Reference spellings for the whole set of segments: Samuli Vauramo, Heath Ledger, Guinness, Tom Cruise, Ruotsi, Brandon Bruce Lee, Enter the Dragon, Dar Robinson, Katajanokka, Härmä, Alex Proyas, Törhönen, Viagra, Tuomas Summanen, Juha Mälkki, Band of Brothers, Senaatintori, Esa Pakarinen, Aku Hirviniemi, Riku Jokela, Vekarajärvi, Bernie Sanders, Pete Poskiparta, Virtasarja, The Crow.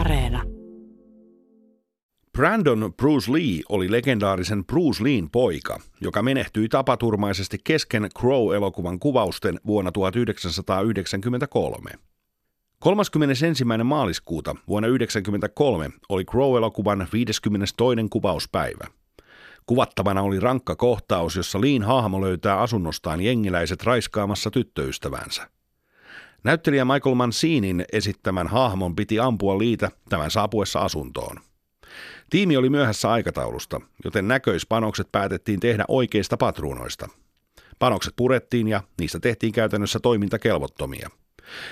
Areena. Brandon Bruce Lee oli legendaarisen Bruce Leen poika, joka menehtyi tapaturmaisesti kesken Crow-elokuvan kuvausten vuonna 1993. 31. maaliskuuta vuonna 1993 oli Crow-elokuvan 52. kuvauspäivä. Kuvattavana oli rankka kohtaus, jossa Leen hahmo löytää asunnostaan jengiläiset raiskaamassa tyttöystävänsä. Näyttelijä Michael Massinin esittämän hahmon piti ampua Leetä tämän saapuessa asuntoon. Tiimi oli myöhässä aikataulusta, joten näköispanokset päätettiin tehdä oikeista patruunoista. Panokset purettiin ja niistä tehtiin käytännössä toimintakelvottomia.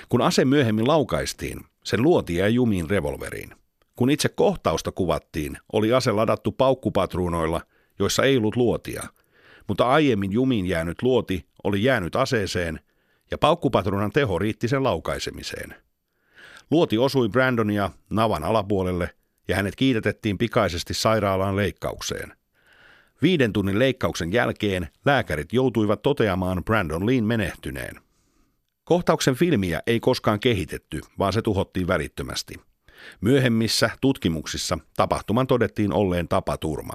Kun ase myöhemmin laukaistiin, sen luoti jäi jumiin revolveriin. Kun itse kohtausta kuvattiin, oli ase ladattu paukkupatruunoilla, joissa ei ollut luotia, mutta aiemmin jumiin jäänyt luoti oli jäänyt aseeseen ja paukkupatruunan teho riitti sen laukaisemiseen. Luoti osui Brandonia navan alapuolelle ja hänet kiitettiin pikaisesti sairaalaan leikkaukseen. 5 tunnin leikkauksen jälkeen lääkärit joutuivat toteamaan Brandon Leen menehtyneen. Kohtauksen filmiä ei koskaan kehitetty, vaan se tuhottiin välittömästi. Myöhemmissä tutkimuksissa tapahtuman todettiin olleen tapaturma.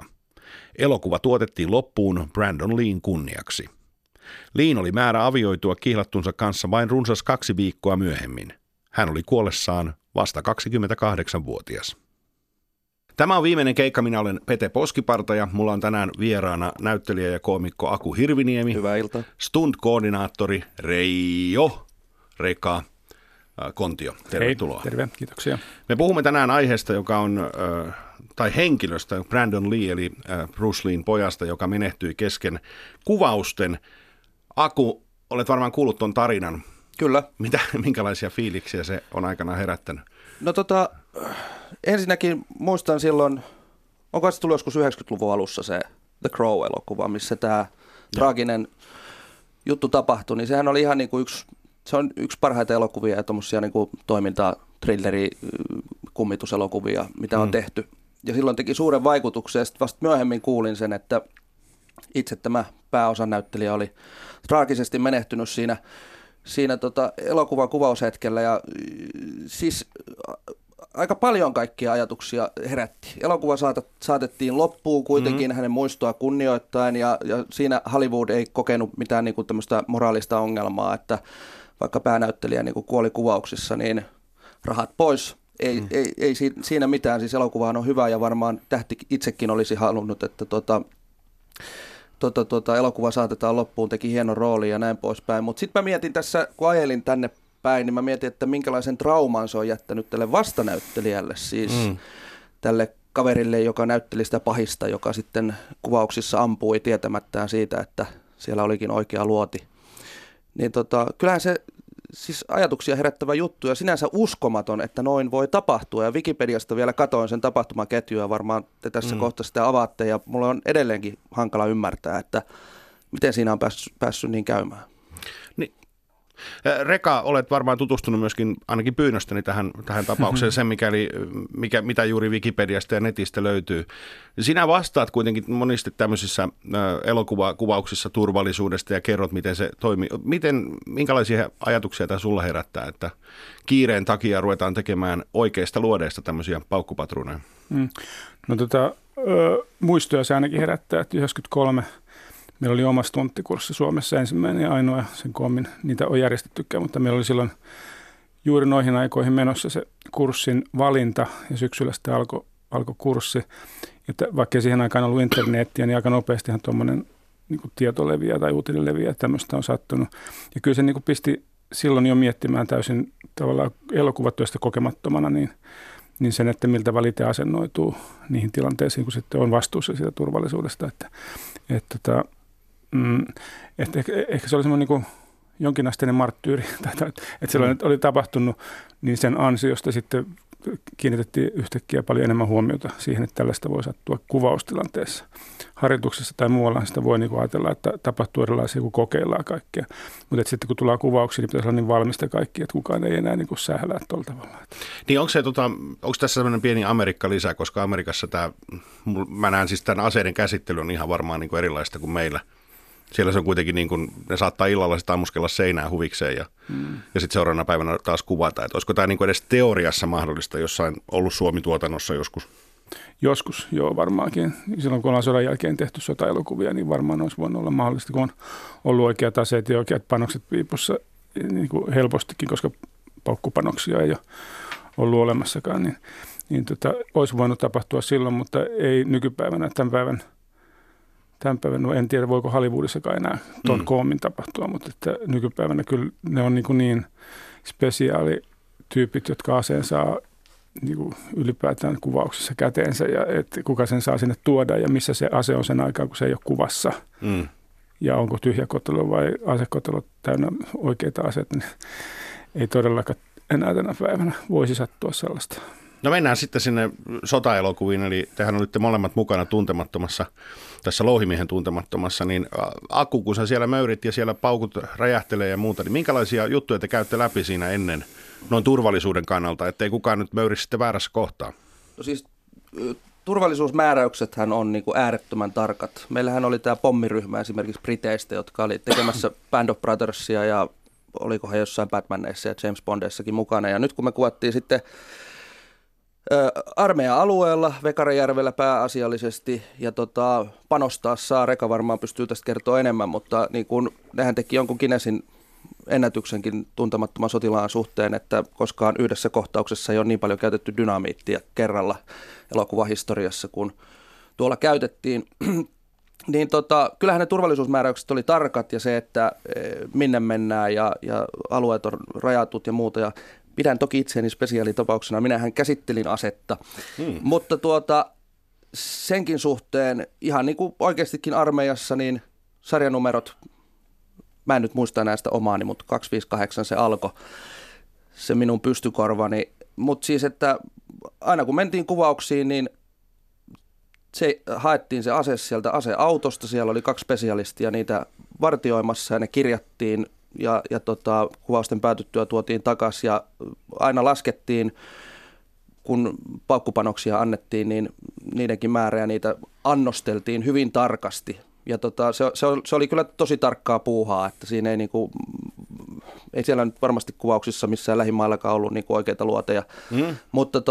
Elokuva tuotettiin loppuun Brandon Leen kunniaksi. Leen oli määrä avioitua kihlattunsa kanssa vain runsas 2 viikkoa myöhemmin. Hän oli kuollessaan vasta 28-vuotias. Tämä on viimeinen keikka. Minä olen Pete Poskiparta ja mulla on tänään vieraana näyttelijä ja koomikko Aku Hirviniemi. Hyvää iltaa. Stunt-koordinaattori Reijo Reka Kontio. Tervetuloa. Hei, terve, kiitoksia. Me puhumme tänään aiheesta, joka on, tai henkilöstä, Brandon Lee eli Bruce Leen pojasta, joka menehtyi kesken kuvausten. Aku, olet varmaan kuullut ton tarinan. Kyllä. Minkälaisia fiiliksiä se on aikanaan herättänyt? No ensinnäkin muistan silloin, onko se tullut joskus 90-luvun alussa se The Crow-elokuva, missä tämä traaginen juttu tapahtui, niin sehän oli ihan niin kuin yksi parhaita elokuvia ja tuommoisia niin kuin toiminta-, thrilleri-, kummituselokuvia, mitä on tehty. Ja silloin teki suuren vaikutuksen ja sitten vasta myöhemmin kuulin sen, että itse tämä pääosanäyttelijä oli traagisesti menehtynyt siinä elokuvan kuvaushetkellä ja siis aika paljon kaikkia ajatuksia herätti. Elokuva saatettiin loppuun kuitenkin hänen muistoa kunnioittain ja siinä Hollywood ei kokenut mitään niin kuin tämmöistä moraalista ongelmaa, että vaikka päänäyttelijä niin kuin kuoli kuvauksissa, niin rahat pois. Ei siinä mitään, siis elokuva on hyvä ja varmaan tähti itsekin olisi halunnut, että elokuva saatetaan loppuun, teki hienon roolin ja näin poispäin. Mutta sitten mä mietin tässä, kun ajelin tänne päin, niin mä mietin, että minkälaisen trauman se on jättänyt tälle vastanäyttelijälle, siis tälle kaverille, joka näytteli sitä pahista, joka sitten kuvauksissa ampui tietämättään siitä, että siellä olikin oikea luoti. Niin kyllähän se siis ajatuksia herättävä juttu ja sinänsä uskomaton, että noin voi tapahtua. Ja Wikipediasta vielä katoin sen tapahtumaketjua, varmaan te tässä kohtaa sitä avaatte ja mulla on edelleenkin hankala ymmärtää, että miten siinä on päässyt niin käymään. Niin. Reka, olet varmaan tutustunut myöskin ainakin pyynnöstäni tähän tapaukseen, sen mitä juuri Wikipediasta ja netistä löytyy. Sinä vastaat kuitenkin monesti tämmöisissä elokuvakuvauksissa turvallisuudesta ja kerrot, miten se toimii. Minkälaisia ajatuksia tämä sulla herättää, että kiireen takia ruvetaan tekemään oikeista luodeista tämmöisiä paukkupatruuneja? No muistoja se ainakin herättää, että 93... Meillä oli oma stunttikurssi Suomessa ensimmäinen ja ainoa, sen koommin niitä on järjestettykään, mutta meillä oli silloin juuri noihin aikoihin menossa se kurssin valinta ja syksyllä sitten alkoi kurssi. Että vaikka siihen aikaan ollut internettiä, niin aika nopeastihan tuommoinen niin kuin tieto leviää tai uutinen leviää, tämmöistä on sattunut. Ja kyllä se niin kuin pisti silloin jo miettimään täysin tavallaan elokuvatyöstä kokemattomana niin sen, että miltä välite asennoituu niihin tilanteisiin, kun sitten on vastuussa siitä turvallisuudesta, että ehkä se oli semmoinen niin jonkinasteinen marttyyri, että silloin oli tapahtunut, niin sen ansiosta sitten kiinnitettiin yhtäkkiä paljon enemmän huomiota siihen, että tällaista voi sattua kuvaustilanteessa. Harjoituksessa tai muualla sitä voi niin kuin ajatella, että tapahtuu erilaisia, kun kokeillaan kaikkea. Mutta sitten kun tullaan kuvauksiin, niin pitäisi olla niin valmista kaikki, että kukaan ei enää niin kuin sählää tuolla tavalla. Niin onko tässä sellainen pieni Amerikka-lisä, koska Amerikassa mä näen siis tämän aseiden käsittely on ihan varmaan niin kuin erilaista kuin meillä. Siellä se on kuitenkin niin kuin, ne saattaa illalla sitä ammuskella seinää huvikseen ja sitten seuraavana päivänä taas kuvata. Että olisiko tämä niin kuin edes teoriassa mahdollista jossain ollut Suomi-tuotannossa joskus? Joskus, joo varmaankin. Silloin kun ollaan sodan jälkeen tehty sotaelokuvia, niin varmaan olisi voinut olla mahdollista, kun on ollut oikeat aseet ja oikeat panokset piipussa niin kuin helpostikin, koska paukkupanoksia ei ole ollut olemassakaan. Niin, olisi voinut tapahtua silloin, mutta ei nykypäivänä tämän päivän, no en tiedä voiko Hollywoodissakaan enää tuon koommin tapahtua, mutta että nykypäivänä kyllä ne on niin spesiaalityypit, jotka aseen saa niin ylipäätään kuvauksessa käteensä ja että kuka sen saa sinne tuoda ja missä se ase on sen aikaa, kun se ei ole kuvassa. Mm. Ja onko tyhjä kotelo vai asekotelo täynnä oikeita aseita, niin ei todellakaan enää tänä päivänä voisi sattua sellaista. No mennään sitten sinne sotaelokuviin, eli tehän olitte molemmat mukana tuntemattomassa, tässä Louhimiehen tuntemattomassa, niin Aku, kun sä siellä möyrit ja siellä paukut räjähtelee ja muuta, niin minkälaisia juttuja te käytte läpi siinä ennen noin turvallisuuden kannalta, ettei kukaan nyt möyri sitten väärässä kohtaa? No siis turvallisuusmääräyksethän on niin kuin äärettömän tarkat. Meillähän oli tämä pommiryhmä esimerkiksi Briteistä, jotka oli tekemässä Band of Brothersia ja olikohan jossain Batmaneissa ja James Bondeissakin mukana. Ja nyt kun me kuvattiin sitten armeija-alueella, Vekarajärvellä pääasiallisesti, ja panostaa saa. Reka varmaan pystyy tästä kertoa enemmän, mutta niin kun, nehän teki jonkun Guinnessin ennätyksenkin tuntemattoman sotilaan suhteen, että koskaan yhdessä kohtauksessa ei ole niin paljon käytetty dynamiittia kerralla elokuvahistoriassa, kun tuolla käytettiin. Niin kyllähän ne turvallisuusmääräykset oli tarkat, ja se, että minne mennään, ja alueet on rajatut ja muuta, ja pidän toki itseäni spesiaalitapauksena. Minähän käsittelin asetta, mutta senkin suhteen ihan niin kuin oikeastikin armeijassa, niin sarjanumerot, mä en nyt muista enää sitä omaani, mutta 258 se alkoi, se minun pystykorvani. Mutta siis, että aina kun mentiin kuvauksiin, niin haettiin se ase sieltä aseautosta, siellä oli 2 spesialistia niitä vartioimassa ja ne kirjattiin. Ja kuvausten päätyttyä tuotiin takaisin ja aina laskettiin, kun paukkupanoksia annettiin, niin niidenkin määrää niitä annosteltiin hyvin tarkasti. Ja se oli kyllä tosi tarkkaa puuhaa, että siinä ei siellä nyt varmasti kuvauksissa missään lähimaillakaan ollut oikeita luoteja, mutta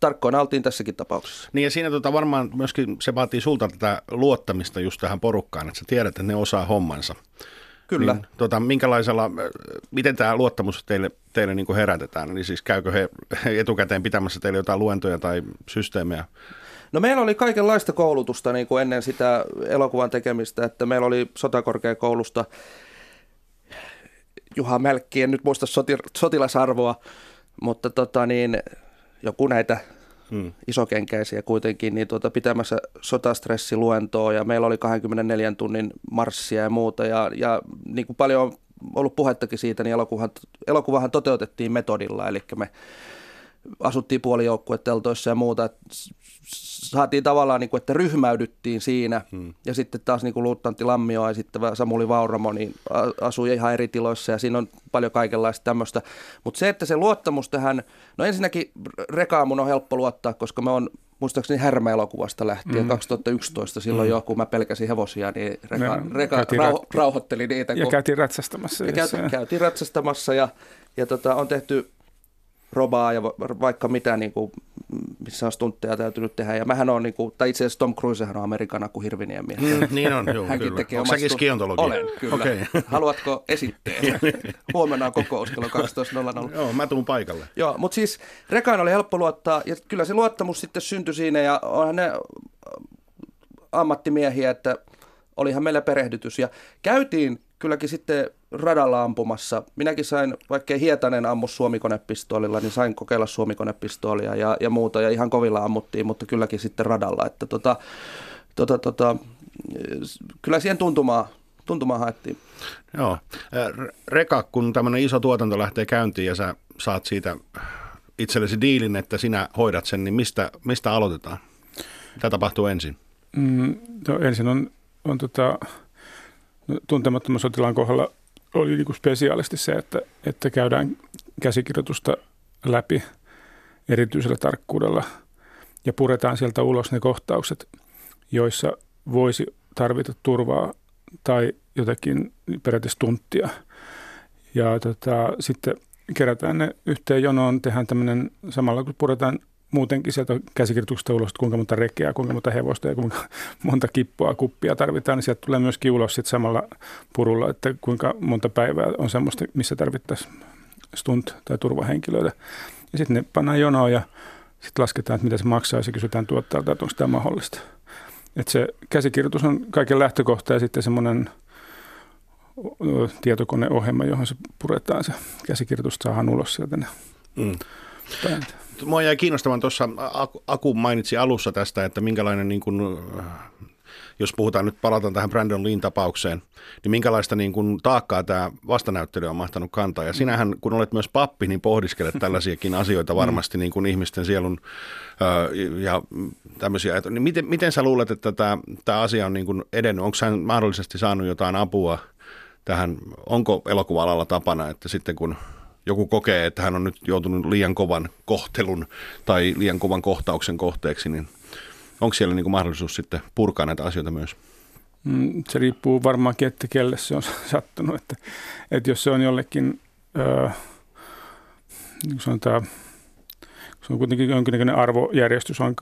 tarkkoina oltiin tässäkin tapauksessa. Niin ja siinä varmaan myöskin se vaatii sulta tätä luottamista just tähän porukkaan, että sä tiedät, että ne osaa hommansa. Kyllä. Niin, miten tämä luottamus teille herätetään? Eli siis käykö he etukäteen pitämässä teille jotain luentoja tai systeemejä? No meillä oli kaikenlaista koulutusta ennen sitä elokuvan tekemistä, että meillä oli sotakorkeakoulusta Juha Mälkki, en nyt muista sotilasarvoa, mutta joku näitä isokenkäisiä kuitenkin, niin pitämässä sotastressiluentoa ja meillä oli 24 tunnin marssia ja muuta. Ja niin kuin paljon on ollut puhettakin siitä, niin elokuvahan toteutettiin metodilla, eli me asuttiin puolijoukkueteltoissa ja muuta. Saatiin tavallaan, niin kuin, että ryhmäydyttiin siinä ja sitten taas niin kuin luuttantti Lammio ja sitten Samuli Vauramo niin asui ihan eri tiloissa ja siinä on paljon kaikenlaista tämmöistä. Mutta se, että se luottamus tähän, no ensinnäkin Rekaan mun on helppo luottaa, koska mä oon muistaakseni Härmä-elokuvasta lähtien 2011 silloin jo, kun mä pelkäsin hevosia, niin Reka rauhoitteli niitä. Ja käytiin ratsastamassa. Käytiin ratsastamassa ja on tehty robaa ja vaikka mitä, niin kuin, missä on stuntteja täytynyt tehdä. Ja mähän on, niin kuin, tai itse asiassa Tom Cruisehan on Amerikan Aku Hirviniemi. Niin on, joo, hänkin kyllä. Tekee. Onko säkin skiontologi? Olen, kyllä. Okay. Haluatko esitteen? Huomenna on kokous kello 12.00. Joo, mä tuun paikalle. Joo, mutta siis Rekaan oli helppo luottaa, ja kyllä se luottamus sitten syntyi siinä, ja onhan ne ammattimiehiä, että olihan meillä perehdytys. Ja käytiin kylläkin sitten radalla ampumassa. Minäkin sain, vaikkei Hietanen ammu suomikonepistoolilla, niin sain kokeilla suomikonepistoolia ja muuta, ja ihan kovilla ammuttiin, mutta kylläkin sitten radalla. Että kyllä siihen tuntumaa haettiin. Joo. Reka, kun tämmöinen iso tuotanto lähtee käyntiin ja sä saat siitä itsellesi diilin, että sinä hoidat sen, niin mistä aloitetaan? Mitä tapahtuu ensin? Ensin on tuntemattoman sotilaan kohdalla oli spesiaalisti se, että käydään käsikirjoitusta läpi erityisellä tarkkuudella ja puretaan sieltä ulos ne kohtaukset, joissa voisi tarvita turvaa tai jotakin peräti stunttia. Ja sitten kerätään ne yhteen jonoon, tehdään tämmöinen samalla kun puretaan muutenkin sieltä käsikirjoituksesta ulos, kuinka monta rekeä, kuinka monta hevosta ja kuinka monta kippoa, kuppia tarvitaan, niin sieltä tulee myöskin ulos sitten samalla purulla, että kuinka monta päivää on semmoista, missä tarvittaisiin stunt- tai turvahenkilöitä. Ja sitten ne pannaan jonoon ja sitten lasketaan, että mitä se maksaa, ja se kysytään tuottajalta, että onko tämä mahdollista. Että se käsikirjoitus on kaiken lähtökohta ja sitten semmoinen tietokoneohjelma, johon se puretaan se käsikirjoitus, saadaan ulos sieltä ne päivät. Mua jäi kiinnostamaan tuossa, Aku mainitsi alussa tästä, että minkälainen, niin kun, jos puhutaan nyt, palataan tähän Brandon Leen tapaukseen, niin minkälaista niin kun, taakkaa tämä vastanäyttely on mahtanut kantaa. Ja sinähän, kun olet myös pappi, niin pohdiskelet tällaisiakin asioita varmasti niin kun ihmisten sielun ja tämmöisiä. Niin miten sä luulet, että tämä asia on niin kun edennyt? Onko hän mahdollisesti saanut jotain apua tähän? Onko elokuva-alalla tapana, että sitten kun joku kokee, että hän on nyt joutunut liian kovan kohtelun tai liian kovan kohtauksen kohteeksi, niin onko siellä niin kuin mahdollisuus sitten purkaa näitä asioita myös? Se riippuu varmaankin, että kelle se on sattunut. Että jos se on jollekin, se on kuitenkin jonkinnäköinen arvojärjestys, on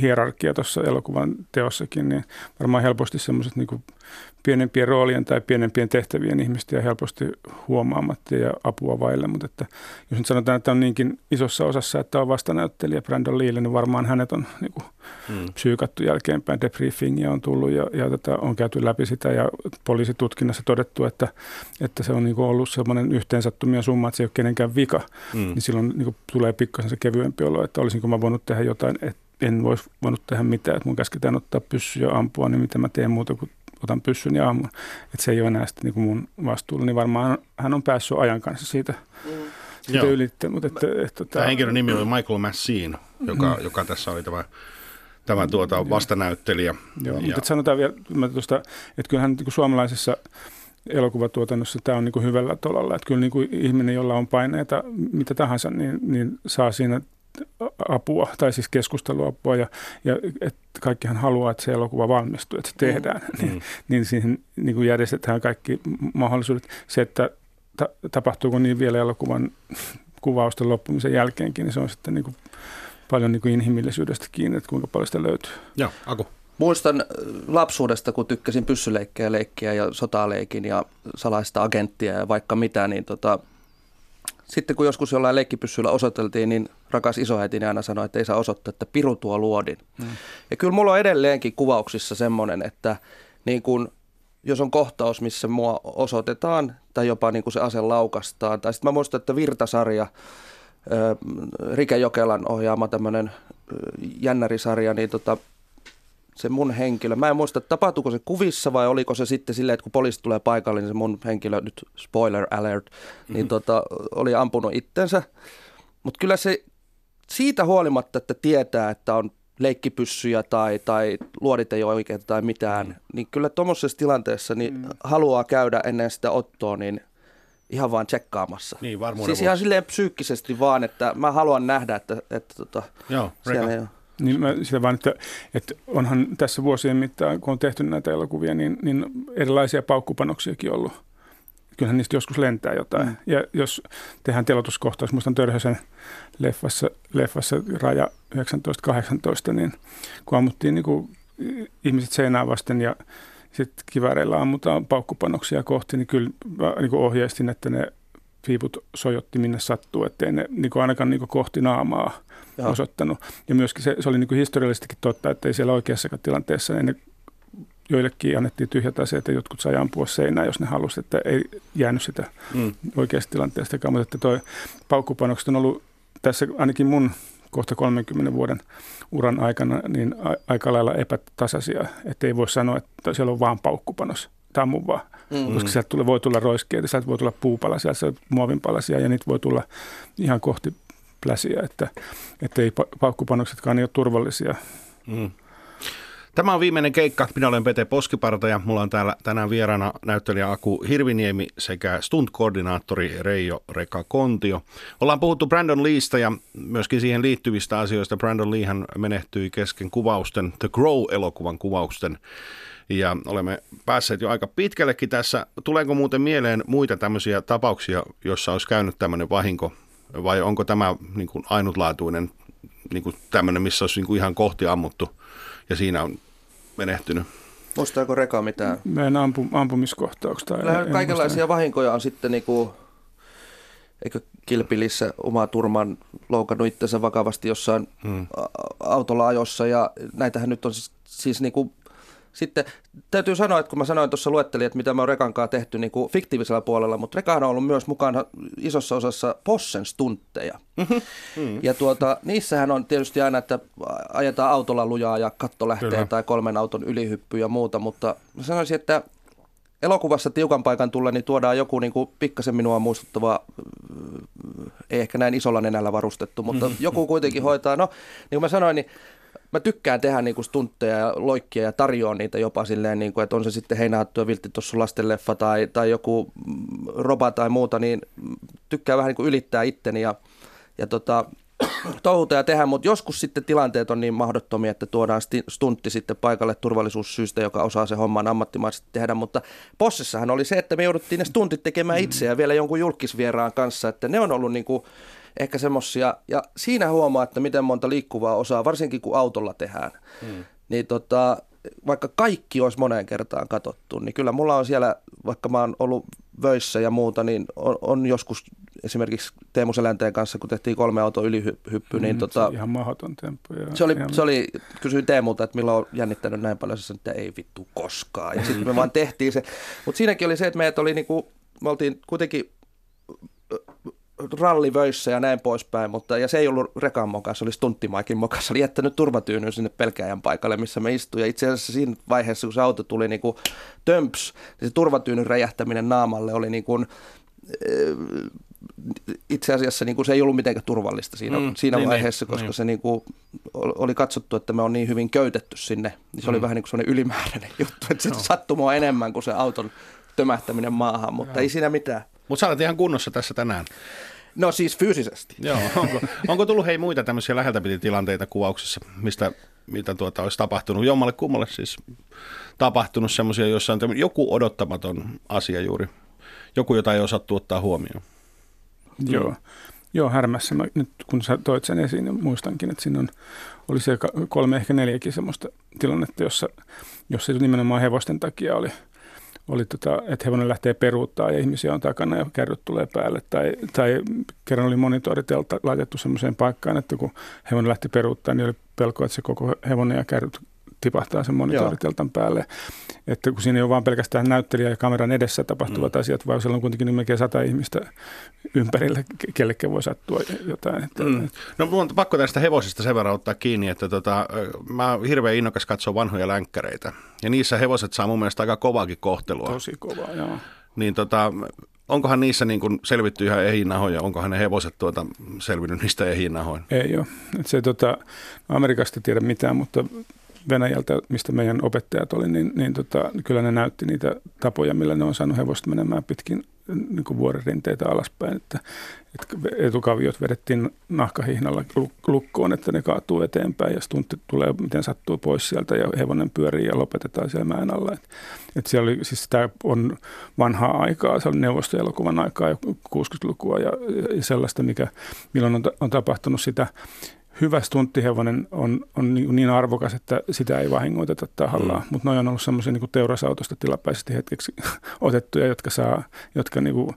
hierarkia tuossa elokuvan teossakin, niin varmaan helposti semmoiset niin kuin pienempien roolien tai pienempien tehtävien ihmistä ja helposti huomaamatta ja apua vaille. Mutta että jos nyt sanotaan, että on niinkin isossa osassa, että on vastanäyttelijä Brandon Leelle, niin varmaan hänet on niin kuin psyykattu jälkeenpäin. Debriefingia on tullut ja on käyty läpi sitä ja poliisitutkinnassa todettu, että se on niin kuin ollut sellainen yhteensattumia summa, että se ei ole kenenkään vika. Niin silloin niin kuin tulee pikkasen se kevyempi olo, että olisinko mä voinut tehdä jotain, että en voisi voinut tehdä mitään, että mun käsketään ottaa pyssy ja ampua, niin mitä mä teen muuta kuin otan pyssyn ja ammun, että se ei ole enää sitten niin kuin mun vastuulla, niin varmaan hän on päässyt ajan kanssa siitä ylittäen. Tämä henkilön nimi oli Michael Massin, joka tässä oli tämä vastanäyttelijä. Joo, mutta sanotaan vielä, että kyllähän niin kuin suomalaisessa elokuvatuotannossa tämä on niin kuin hyvällä tolalla, että kyllä niin kuin ihminen, jolla on paineita mitä tahansa, niin saa siinä apua, tai siis keskusteluapua, ja et kaikkihan haluaa, että se elokuva valmistuu, että se tehdään, niin siihen niin kuin järjestetään kaikki mahdollisuudet. Se, että tapahtuuko niin vielä elokuvan kuvausten loppumisen jälkeenkin, niin se on sitten niin kuin paljon niin kuin inhimillisyydestä kiinni, että kuinka paljon sitä löytyy. Joo, Aku. Muistan lapsuudesta, kun tykkäsin pyssyleikkejä, leikkiä ja sotaleikin ja salaista agenttia ja vaikka mitä, niin sitten kun joskus jollain leikkipyssyllä osoiteltiin, niin rakas isoäitini aina sanoi, että ei saa osoittaa, että piru tuo luodin. Ja kyllä mulla on edelleenkin kuvauksissa semmoinen, että niin kun, jos on kohtaus, missä mua osoitetaan tai jopa niin kun se ase laukastaan. Tai sitten mä muistan, että Virtasarja, Riku Jokelan ohjaama tämmöinen jännärisarja, niin se mun henkilö. Mä en muista, tapahtuuko se kuvissa vai oliko se sitten silleen, että kun poliisi tulee paikalle, niin se mun henkilö, nyt spoiler alert, niin oli ampunut itsensä. Mutta kyllä se siitä huolimatta, että tietää, että on leikkipyssyjä tai luodit ei ole oikeita tai mitään, niin kyllä tuommoisessa tilanteessa niin haluaa käydä ennen sitä ottoa niin ihan vaan tsekkaamassa. Niin, varmuuden siis ihan silleen psyykkisesti vaan, että mä haluan nähdä, että joo, siellä ei ole. Niin mä sitä vaan, että onhan tässä vuosien mittaan, kun on tehty näitä elokuvia, niin erilaisia paukkupanoksiakin ollut. Kyllähän niistä joskus lentää jotain. Ja jos tehdään teloituskohtaus, muistan Törhösen leffassa Raja 1918, niin kun ammuttiin niin kuin ihmiset seinää vasten ja sitten kivääreillä ammutaan paukkupanoksia kohti, niin kyllä mä niin kuin ohjeistin, että ne viiput sojotti minne sattuu, ettei ne niin kuin ainakaan niin kuin kohti naamaa osoittanut. Ja myöskin se oli niin kuin historiallisestikin totta, että ei siellä oikeassakaan tilanteessa, niin joillekin annettiin tyhjät aseet, ja jotkut sai ampua seinään, jos ne halusivat, että ei jäänyt sitä oikeasta tilanteestakaan. Mutta että toi paukkupanokset on ollut tässä ainakin mun kohta 30 vuoden uran aikana niin aika lailla epätasaisia, että ei voi sanoa, että siellä on vaan paukkupanos. Tammu vaan, koska sieltä voi tulla roiskeita, sieltä voi tulla puupalasia, sieltä muovinpalasia ja niitä voi tulla ihan kohti pläsiä, että ei paukkupanoksetkaan ei ole turvallisia. Tämä on viimeinen keikka. Minä olen Pete Poskiparta ja mulla on täällä tänään vieraana näyttelijä Aku Hirviniemi sekä stunt-koordinaattori Reijo Reka Kontio. Ollaan puhuttu Brandon Leesta ja myöskin siihen liittyvistä asioista. Brandon Leehan menehtyi kesken kuvausten, The Crow-elokuvan kuvausten. Ja olemme päässeet jo aika pitkällekin tässä. Tuleeko muuten mieleen muita tämmöisiä tapauksia, joissa olisi käynyt tämmöinen vahinko? Vai onko tämä niin kuin ainutlaatuinen niin kuin tämmöinen, missä olisi niin kuin ihan kohti ammuttu ja siinä on menehtynyt? Muistaako Reka mitään? Mä en ampumiskohtauksesta. Kaikenlaisia vahinkoja on sitten, niin kuin, eikö kilpilissä omaa turman loukannut itsensä vakavasti jossain autolla ajossa. Ja näitähän nyt on siis niin kuin, sitten täytyy sanoa, että kun mä sanoin tuossa luettelin, että mitä mä oon Rekan kanssa tehty niin kuin fiktiivisellä puolella, mutta Rekahan on ollut myös mukana isossa osassa Possen stuntteja. Ja niissähän on tietysti aina, että ajetaan autolla lujaa ja katto lähtee tai kolmen auton ylihyppy ja muuta, mutta mä sanoisin, että elokuvassa tiukan paikan tulla, niin tuodaan joku niin kuin pikkasen minua muistuttava, ei ehkä näin isolla nenällä varustettu, mutta joku kuitenkin hoitaa. No, niin kuin mä sanoin, niin mä tykkään tehdä niinku stuntteja ja loikkia ja tarjoa niitä jopa silleen, niinku, että on se sitten Heinähattu ja Viltti Tossu lastenleffa tai joku roba tai muuta, niin tykkään vähän niinku ylittää itteni ja touhuta ja tehdä, mutta joskus sitten tilanteet on niin mahdottomia, että tuodaan stuntti sitten paikalle turvallisuussyistä, joka osaa se homman ammattimaisesti tehdä, mutta Possessahan oli se, että me jouduttiin ne stuntit tekemään itse ja vielä jonkun julkisvieraan kanssa, että ne on ollut niinku ehkä semmoisia, ja siinä huomaa, että miten monta liikkuvaa osaa, varsinkin kun autolla tehdään, niin vaikka kaikki olisi moneen kertaan katsottu, niin kyllä mulla on siellä, vaikka mä oon ollut vöissä ja muuta, niin on joskus esimerkiksi Teemu Selänteen kanssa, kun tehtiin 3 auton ylihyppy, niin se ihan mahdoton temppu. Se oli, kysyin Teemulta, että milloin on jännittänyt näin paljon, se sanoi, että ei vittu koskaan, ja sitten me vaan tehtiin se, mutta siinäkin oli se, että meidät oli niinku, me oltiin kuitenkin rallivöissä ja näin poispäin, mutta ja se ei ollut Rekan mokas, se oli stunttimaikin mokas, se oli jättänyt turvatyynyn sinne pelkääjän paikalle, missä me istuin, ja itse asiassa siinä vaiheessa, kun se auto tuli niin kuin tömps, niin se turvatyynyn räjähtäminen naamalle oli niin kuin, itse asiassa niin kuin se ei ollut mitenkään turvallista siinä vaiheessa, koska se niin kuin oli katsottu, että me on niin hyvin köytetty sinne, niin se oli vähän niin kuin sellainen ylimääräinen juttu, että se sattui mua enemmän kuin se auton tömähtäminen maahan, mutta ei siinä mitään. Mutta sä olet ihan kunnossa tässä tänään. No siis fyysisesti. Joo, onko tullut hei muita tämmöisiä läheltäpititilanteita kuvauksessa, mitä olisi tapahtunut? Jommalle kummalle siis tapahtunut semmoisia, joissa on joku odottamaton asia juuri. Joku, jota ei osattu ottaa huomioon. Joo, Härmässä. Mä, nyt kun sä toit sen esiin, niin muistankin, että siinä oli se 3, ehkä 4 semmoista tilannetta, jossa nimenomaan hevosten takia oli että hevonen lähtee peruuttaa ja ihmisiä on takana ja kärryt tulee päälle. Tai kerran oli monitoritelta laitettu semmoiseen paikkaan, että kun hevonen lähti peruuttaa, niin oli pelko, että se koko hevonen ja kärryt tipahtaa sen monitoriteltan päälle. Että kun siinä ei ole vaan pelkästään näyttelijä ja kameran edessä tapahtuvat asiat, vaan siellä on kuitenkin niin melkein 100 ihmistä ympärillä, kellekin voi sattua jotain. No mun on pakko tästä hevosista sen verran ottaa kiinni, että mä oon hirveän innokas katsoa vanhoja länkkäreitä. Ja niissä hevoset saa mun mielestä aika kovaakin kohtelua. Tosi kovaa, joo. Niin onkohan niissä niin kun selvitty ihan ehjinahoja, onkohan ne hevoset selvinnyt niistä ehjinahoin? Ei ole. Et se Amerikasta tiedä mitään, mutta Venäjältä, mistä meidän opettajat oli, niin kyllä ne näytti niitä tapoja, millä ne on saanut hevosta menemään pitkin niin kuin vuoririnteitä alaspäin. Että etukaviot vedettiin nahkahihnalla lukkoon, että ne kaatuu eteenpäin ja stuntti tulee, miten sattuu pois sieltä ja hevonen pyörii ja lopetetaan siellä mäen alla. Että siellä oli, siis tämä on vanhaa aikaa, se oli neuvostoelokuvan aikaa ja 60-lukua ja sellaista, milloin on tapahtunut sitä. Hyvä stunttihevonen on niin arvokas, että sitä ei vahingoiteta tahallaan, mutta ne on ollut semmoisia niin kuin teurasautosta tilapäisesti hetkeksi otettuja, jotka niin kuin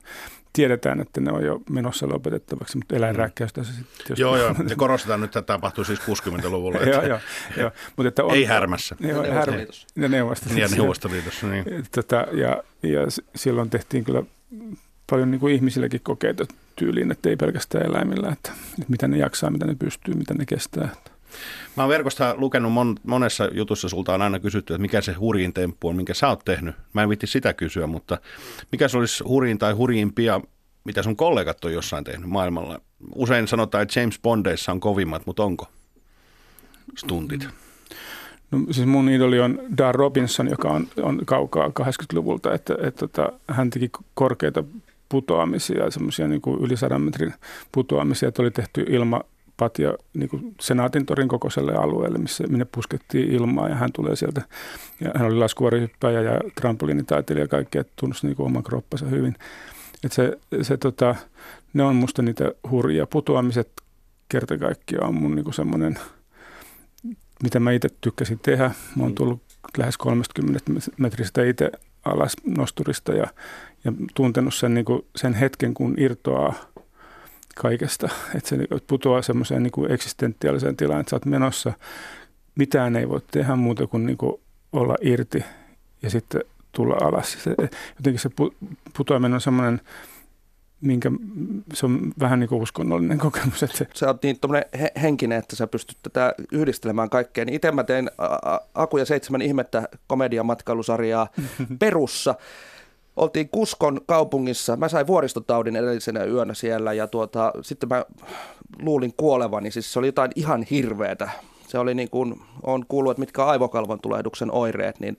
tiedetään, että ne on jo menossa lopetettavaksi, mutta eläinrääkkäystä se sitten. Joo, ja korostetaan nyt, että tapahtui siis 60-luvulla. Joo. Mutta ei Härmässä. Ja Neuvostoliitossa. Ja silloin tehtiin kyllä paljon niin kuin ihmisilläkin kokeita tyyliin, että ei pelkästään eläimillä, että mitä ne jaksaa, mitä ne pystyy, mitä ne kestää. Mä oon verkosta lukenut monessa jutussa, sulta on aina kysytty, että mikä se hurjin temppu on, minkä sä oot tehnyt. Mä en viitti sitä kysyä, mutta mikä se olisi hurjin tai hurjimpia, mitä sun kollegat on jossain tehnyt maailmalla? Usein sanotaan, että James Bondeissa on kovimmat, mutta onko stuntit? No, siis mun idoli on Dar Robinson, joka on kaukaa 80-luvulta, että hän teki korkeita putoamisia, semmoisia niin kuin yli 100 metrin putoamisia, että oli tehty ilmapatja niin kuin Senaatintorin kokoiselle alueelle, minne puskettiin ilmaa ja hän tulee sieltä. Ja hän oli laskuvarjohyppäjä ja trampoliinitaiteilija ja kaikki, että tunsi niin kuin oman kroppansa hyvin. Että ne on musta niitä hurjia. Putoamiset kerta kaikkiaan on mun niin kuin semmoinen, mitä mä itse tykkäsin tehdä. Mä oon tullut lähes 30 metristä itse alas nosturista ja tuntenut sen, niin kuin sen hetken, kun irtoaa kaikesta. Että se putoaa semmoiseen niin kuin eksistentiaaliseen tilaan, että sä oot menossa. Mitään ei voi tehdä muuta kuin, niin kuin olla irti ja sitten tulla alas. Jotenkin se putoaminen on semmoinen, se on vähän niin kuin uskonnollinen kokemus. Että sä oot niin tuommoinen henkinen, että sä pystyt tätä yhdistelemään kaikkeen. Niin itse mä tein Aku ja seitsemän ihmettä komediamatkailusarjaa Perussa. Oltiin Kuskon kaupungissa. Mä sain vuoristotaudin edellisenä yönä siellä ja sitten mä luulin kuolevani. Siis se oli jotain ihan hirveätä. Se oli niin kuin, on kuullut, että mitkä aivokalvon tulehduksen oireet, niin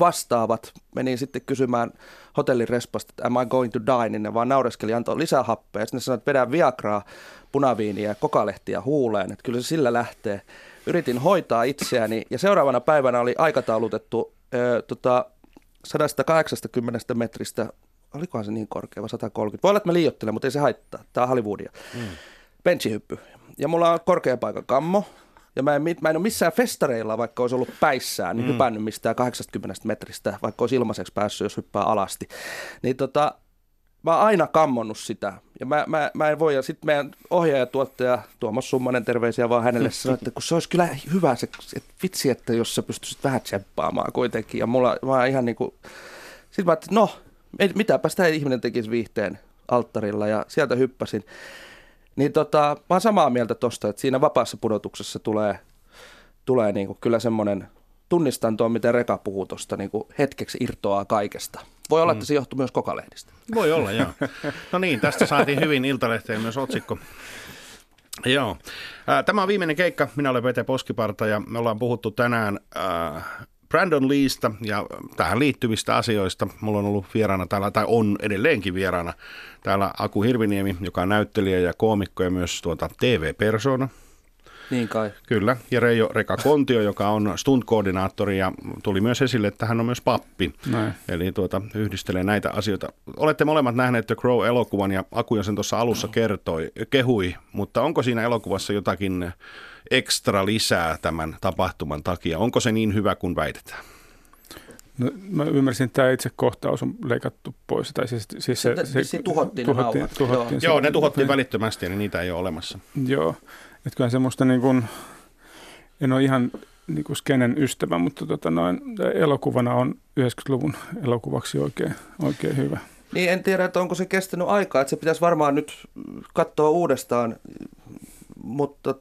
vastaavat. Menin sitten kysymään hotellin respasta, että am I going to die, niin ne vaan naureskeli, antoi lisää happea. Sitten ne sanoi, että vedän viagraa, punaviiniä ja kokalehtiä huuleen, että kyllä se sillä lähtee. Yritin hoitaa itseäni ja seuraavana päivänä oli aikataulutettu 180 metristä, olikohan se niin korkea vai 130? Voi olla, että mä liioittelen, mutta ei se haittaa. Tämä on Hollywoodia. Benchihyppy. Ja mulla on korkean paikan kammo. Ja mä en ole missään festareilla, vaikka olisi ollut päissään, niin hypännyt mistään 80 metristä, vaikka olisi ilmaiseksi päässyt, jos hyppää alasti. Niin mä oon aina kammonnut sitä. Ja mä en voi. Ja sitten meidän ohjaaja-tuottaja Tuomas Summanen, terveisiä vaan hänelle, sanoi, että kun se olisi kyllä hyvä se, että vitsi, että jos sä pystyisit vähän tsemppaamaan kuitenkin. Ja mä ihan niin kuin, sitten mä ajattelin, mitäpä sitä ihminen tekisi viihteen alttarilla ja sieltä hyppäsin. Niin mä oon samaa mieltä tosta, että siinä vapaassa pudotuksessa tulee niinku kyllä semmoinen tunnistanto, miten Reka puhuu tosta, niinku hetkeksi irtoaa kaikesta. Voi olla, että se johtuu myös kokalehdistä. Voi olla, joo. No niin, tästä saatiin hyvin Iltalehteen myös otsikko. Joo. Tämä on viimeinen keikka. Minä olen Pete Poskiparta ja me ollaan puhuttu tänään Brandon Leesta ja tähän liittyvistä asioista. Mulla on ollut vieraana täällä, tai on edelleenkin vieraana täällä Aku Hirviniemi, joka on näyttelijä ja koomikko ja myös TV-persona. Niin kai. Kyllä. Ja Reijo Reka Kontio, joka on stunt-koordinaattori ja tuli myös esille, että hän on myös pappi. Näin. Eli yhdistelee näitä asioita. Olette molemmat nähneet The Crow-elokuvan ja Aku jo sen tuossa alussa kehui, mutta onko siinä elokuvassa jotakin ekstra lisää tämän tapahtuman takia? Onko se niin hyvä kuin väitetään? No, mä ymmärsin, että tämä itse kohtaus on leikattu pois. Tai siis se tuhottiin. Joo, ne tuhottiin välittömästi, niin niitä ei ole olemassa. Joo, että kyllä semmoista niin kuin, en ole ihan niin kuin skenen ystävä, mutta elokuvana on 90-luvun elokuvaksi oikein hyvä. Niin, en tiedä, että onko se kestänyt aikaa, että se pitäisi varmaan nyt katsoa uudestaan. Mutta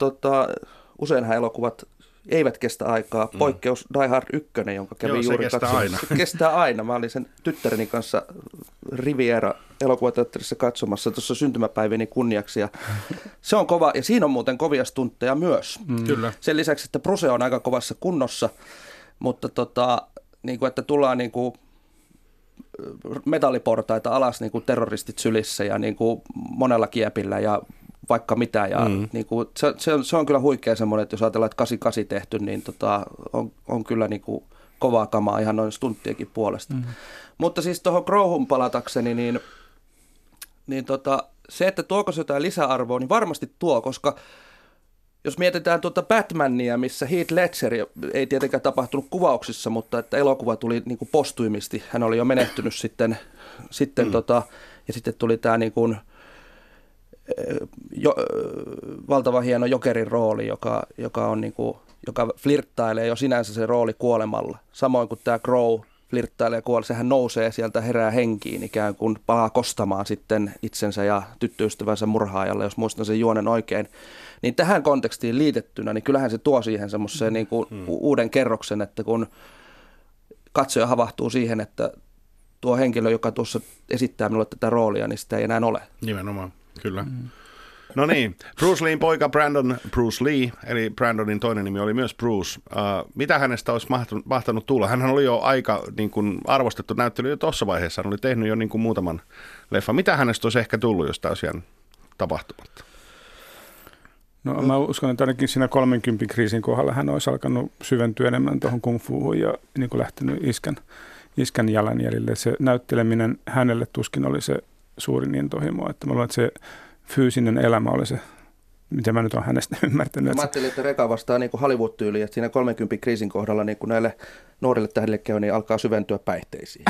useinhan elokuvat eivät kestä aikaa. Poikkeus Die Hard 1, jonka kävi juuri katsomassa. Se kestää aina. Mä olin sen tyttäreni kanssa Riviera elokuvateatterissa katsomassa tuossa syntymäpäiväni kunniaksi. Ja se on kova, ja siinä on muuten kovia stuntteja myös. Kyllä. Sen lisäksi, että Bruce on aika kovassa kunnossa, mutta niin kuin, että tullaan niin kuin metalliportaita alas niin kuin terroristit sylissä ja niin kuin monella kiepillä ja vaikka mitä. Ja niin kuin, se on kyllä huikea semmoinen, että jos ajatellaan, että 88 tehty, niin on kyllä niin kuin kovaa kamaa ihan noin stunttienkin puolesta. Mutta siis tuohon Crowhun palatakseni, niin se, että tuoko se jotain lisäarvoa, niin varmasti tuo, koska jos mietitään Batmania, missä Heath Ledger ei tietenkään tapahtunut kuvauksissa, mutta että elokuva tuli niin kuin postuimisti. Hän oli jo menehtynyt sitten ja sitten tuli tämä niin kuin valtava hieno jokerin rooli, joka on niinku, joka flirttailee jo sinänsä se rooli kuolemalla. Samoin kuin tämä Crow flirttailee kuolemalla, sehän nousee sieltä, herää henkiin ikään kuin, palaa kostamaan sitten itsensä ja tyttöystävänsä murhaajalle, jos muistan sen juonen oikein. Niin tähän kontekstiin liitettynä, niin kyllähän se tuo siihen semmoiseen niinku uuden kerroksen, että kun katsoja havahtuu siihen, että tuo henkilö, joka tuossa esittää minulle tätä roolia, niin sitä ei enää ole. Nimenomaan. Kyllä. No niin, Bruce Leen poika Brandon Bruce Lee, eli Brandonin toinen nimi oli myös Bruce. Mitä hänestä olisi mahtanut tulla? Hänhän oli jo aika niin kuin, arvostettu näyttely jo tuossa vaiheessa, hän oli tehnyt jo niin kuin, muutaman leffan. Mitä hänestä olisi ehkä tullut, jos tämä olisi jäänyt tapahtumatta? No mä uskon, että ainakin siinä 30 kriisin kohdalla hän olisi alkanut syventyä enemmän tuohon kung-fuuhun ja niin kuin lähtenyt iskän jalanjäljille. Se näytteleminen hänelle tuskin oli se suurin intohimo, että mä luulen, että se fyysinen elämä oli se, mitä mä nyt olen hänestä ymmärtänyt. Mä ajattelin, että Reka vastaa niin kuin Hollywood-tyyliin, että siinä 30 kriisin kohdalla niin kuin näille nuorille tähdille käy, niin alkaa syventyä päihteisiin.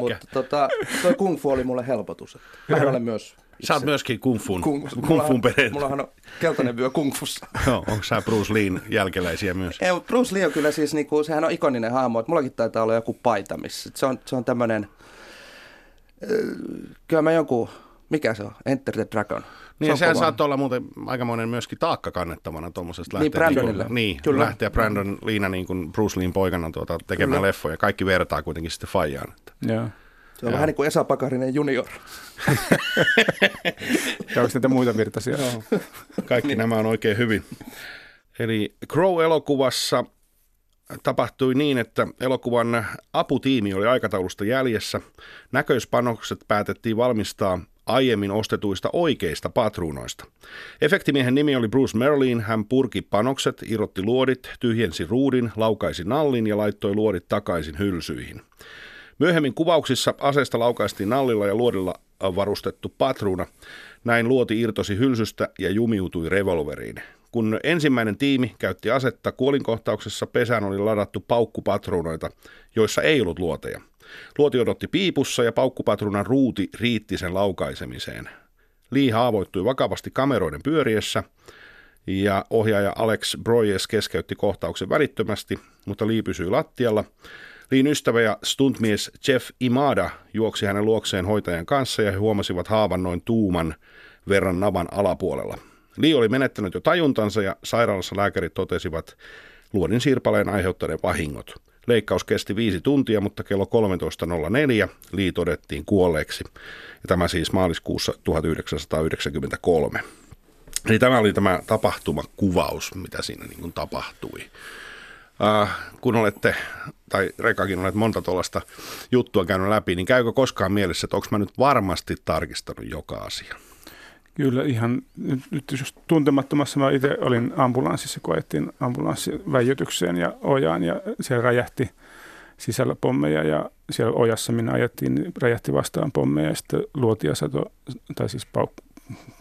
Mutta toi kung-fu oli mulle helpotus. Että mä olen myös... Sä oot myöskin kung-fun perheeltä. Mullahan on keltainen vyö kung-fussa. Joo, onko sä Bruce Leen jälkeläisiä myös? Ei, Bruce Lee on kyllä siis, niinku, sehän on ikoninen hahmo, että mullakin taitaa olla joku paita, missä. Se on tämmöinen, kyllä mä joku, mikä se on, Enter the Dragon. Niin, sehän saattaa olla muuten aikamoinen myöskin taakka kannettavana tuommoisesta lähteä. Niin, Brandonille. Niin, lähteä Brandon Leena niin kuin Bruce Leen poikana tekemään kyllä leffoja. Kaikki vertaa kuitenkin sitten faijaan. Joo. Se on vähän niin kuin Esa Pakarinen junior. Ja onko näitä muita Virtasia? Kaikki nämä on oikein hyvin. Eli Crow-elokuvassa tapahtui niin, että elokuvan aputiimi oli aikataulusta jäljessä. Näköispanokset päätettiin valmistaa aiemmin ostetuista oikeista patruunoista. Efektimiehen nimi oli Bruce Merlin. Hän purki panokset, irrotti luodit, tyhjensi ruudin, laukaisi nallin ja laittoi luodit takaisin hylsyihin. Myöhemmin kuvauksissa aseesta laukaistiin nallilla ja luodilla varustettu patruuna. Näin luoti irtosi hylsystä ja jumiutui revolveriin. Kun ensimmäinen tiimi käytti asetta, kuolinkohtauksessa pesään oli ladattu paukkupatruunoita, joissa ei ollut luoteja. Luoti odotti piipussa ja paukkupatruunan ruuti riitti sen laukaisemiseen. Lee haavoittui vakavasti kameroiden pyöriessä ja ohjaaja Alex Proyas keskeytti kohtauksen välittömästi, mutta Lee pysyi lattialla. Leen ystävä ja stuntmies Jeff Imada juoksi hänen luokseen hoitajan kanssa ja he huomasivat haavan noin tuuman verran navan alapuolella. Lee oli menettänyt jo tajuntansa ja sairaalassa lääkärit totesivat luodin sirpaleen aiheuttaneen vahingot. Leikkaus kesti 5 tuntia, mutta kello 13.04 Lee todettiin kuolleeksi. Ja tämä siis maaliskuussa 1993. Eli tämä oli tämä tapahtumakuvaus, mitä siinä niin kuin tapahtui. Kun olette, tai Rekakin olet monta tuollaista juttua käynyt läpi, niin käykö koskaan mielessä, että onko mä nyt varmasti tarkistanut joka asia? Kyllä ihan, nyt jos tuntemattomassa mä itse olin ambulanssissa, kun ajettiin ambulanssiväijytykseen ja ojaan ja siellä räjähti sisällä pommeja ja siellä ojassa minä ajettiin, niin räjähti vastaan pommeja ja sitten luotia sato, tai siis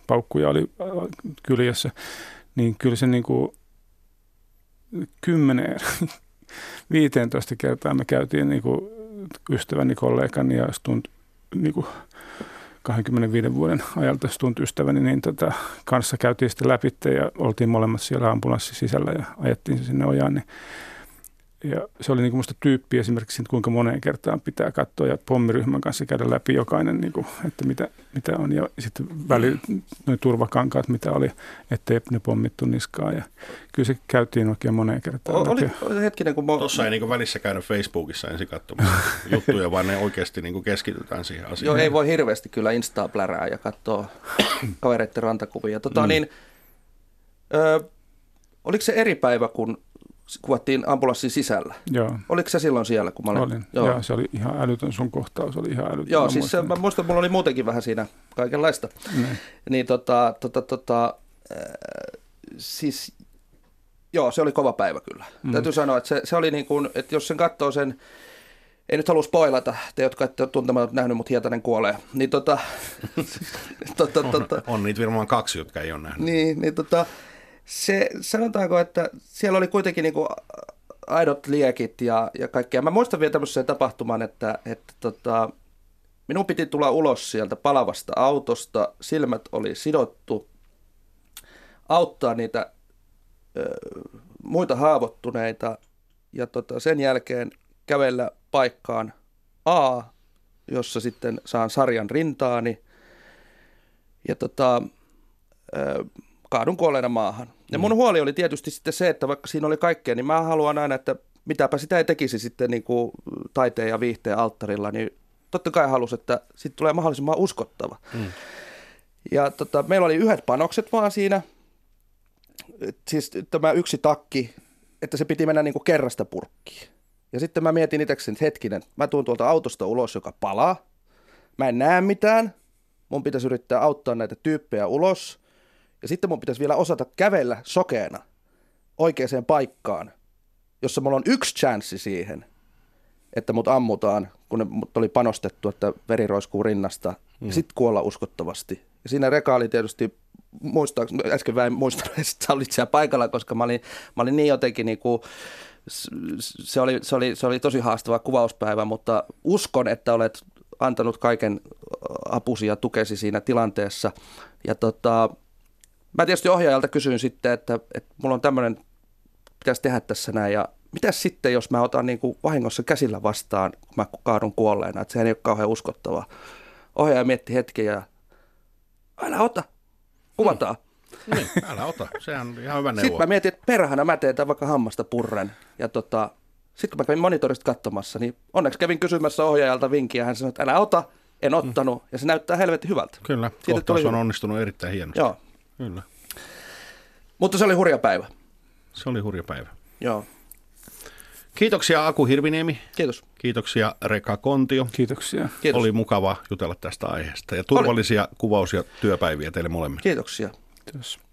paukkuja oli kyljessä, niin kyllä se niin kuin 10-15 kertaa me käytiin niin kuin ystäväni, kollegani ja niin kuin 25 vuoden ajalta stunt-ystäväni, niin kanssa käytiin sitä läpi ja oltiin molemmat siellä ambulanssin sisällä ja ajettiin se sinne ojaan. Niin. Ja se oli niin kuin musta tyyppi esimerkiksi, kuinka moneen kertaan pitää katsoa ja pommiryhmän kanssa käydä läpi jokainen, niin kuin, että mitä on. Ja sitten väli, noin turvakankaat, mitä oli, ettei ne pommittu niskaan. Ja kyllä se käytiin oikein moneen kertaan. Oli hetkinen, kun tuossa ei niin kuin välissä käydä Facebookissa ensin katsomaan juttuja, vaan ne oikeasti niin kuin keskitytään siihen asiaan. Joo, ei voi hirveästi kyllä Instaa plärää ja katsoa kavereiden rantakuvia. Niin, oliko se eri päivä, kun kuvattiin ambulanssin sisällä. Joo. Oliko se silloin siellä, kun mä olin? Joo, se oli ihan älytön sun kohtaus, oli ihan älytön. Joo, siis mä muistan, mulla oli muutenkin vähän siinä kaikenlaista. Niin siis, joo, se oli kova päivä kyllä. Täytyy sanoa, että se oli niin kuin, että jos sen katsoo sen, ei nyt halua spoilata, te jotka ette ole tuntematon nähnyt, mutta Hietanen kuolee. Niin on niitä varmaan 2, jotka ei ole nähnyt. Niin se, sanotaanko, että siellä oli kuitenkin niin kuin aidot liekit ja kaikkea. Mä muistan vielä tämmöisen tapahtuman, että minun piti tulla ulos sieltä palavasta autosta, silmät oli sidottu, auttaa niitä muita haavoittuneita ja sen jälkeen kävellä paikkaan A, jossa sitten saan sarjan rintaani ja kaadun kuolleena maahan. Ja mun huoli oli tietysti sitten se, että vaikka siinä oli kaikkea, niin mä haluan aina, että mitäpä sitä ei tekisi sitten niin kuin taiteen ja viihteen alttarilla, niin totta kai halusi, että siitä tulee mahdollisimman uskottava. Ja meillä oli yhdet panokset vaan siinä, siis tämä yksi takki, että se piti mennä niin kuin kerrasta purkkiin. Ja sitten mä mietin itsekseni, että hetkinen, mä tuun tuolta autosta ulos, joka palaa. Mä en näe mitään. Mun pitäisi yrittää auttaa näitä tyyppejä ulos. Ja sitten mun pitäisi vielä osata kävellä sokeena oikeaan paikkaan, jossa mulla on yksi chanssi siihen, että mut ammutaan, kun ne mut oli panostettu, että veri roiskuu rinnasta. Ja sit kuolla uskottavasti. Ja siinä Reka oli tietysti, äsken vähän muistanut, että sä olit siellä paikalla, koska mä olin niin jotenkin niin kuin... Se oli tosi haastava kuvauspäivä, mutta uskon, että olet antanut kaiken apusi ja tukesi siinä tilanteessa. Ja mä tietysti ohjaajalta kysyin sitten, että mulla on tämmöinen, pitäisi tehdä tässä näin. Ja mitäs sitten, jos mä otan niin kuin vahingossa käsillä vastaan, kun mä kaadun kuolleena, että sehän ei ole kauhean uskottavaa. Ohjaaja mietti hetken ja älä ota, kuvataan. Niin, älä ota. Sehän on ihan hyvä neuvo. Sitten mä mietin, että perhana mä teen tämän vaikka hammasta purren. Ja sitten kun mä kävin monitorista katsomassa, niin onneksi kävin kysymässä ohjaajalta vinkkiä. Hän sanoi, että älä ota, en ottanut. Ja se näyttää helvetin hyvältä. Kyllä, kohtaus on onnistunut erittäin hienosti. Joo. Kyllä. Mutta se oli hurja päivä. Se oli hurja päivä. Joo. Kiitoksia Aku Hirviniemi. Kiitos. Kiitoksia Reka Kontio. Kiitoksia. Kiitos. Oli mukava jutella tästä aiheesta. Ja turvallisia kuvaus- ja työpäiviä teille molemmille. Kiitoksia. Kiitos.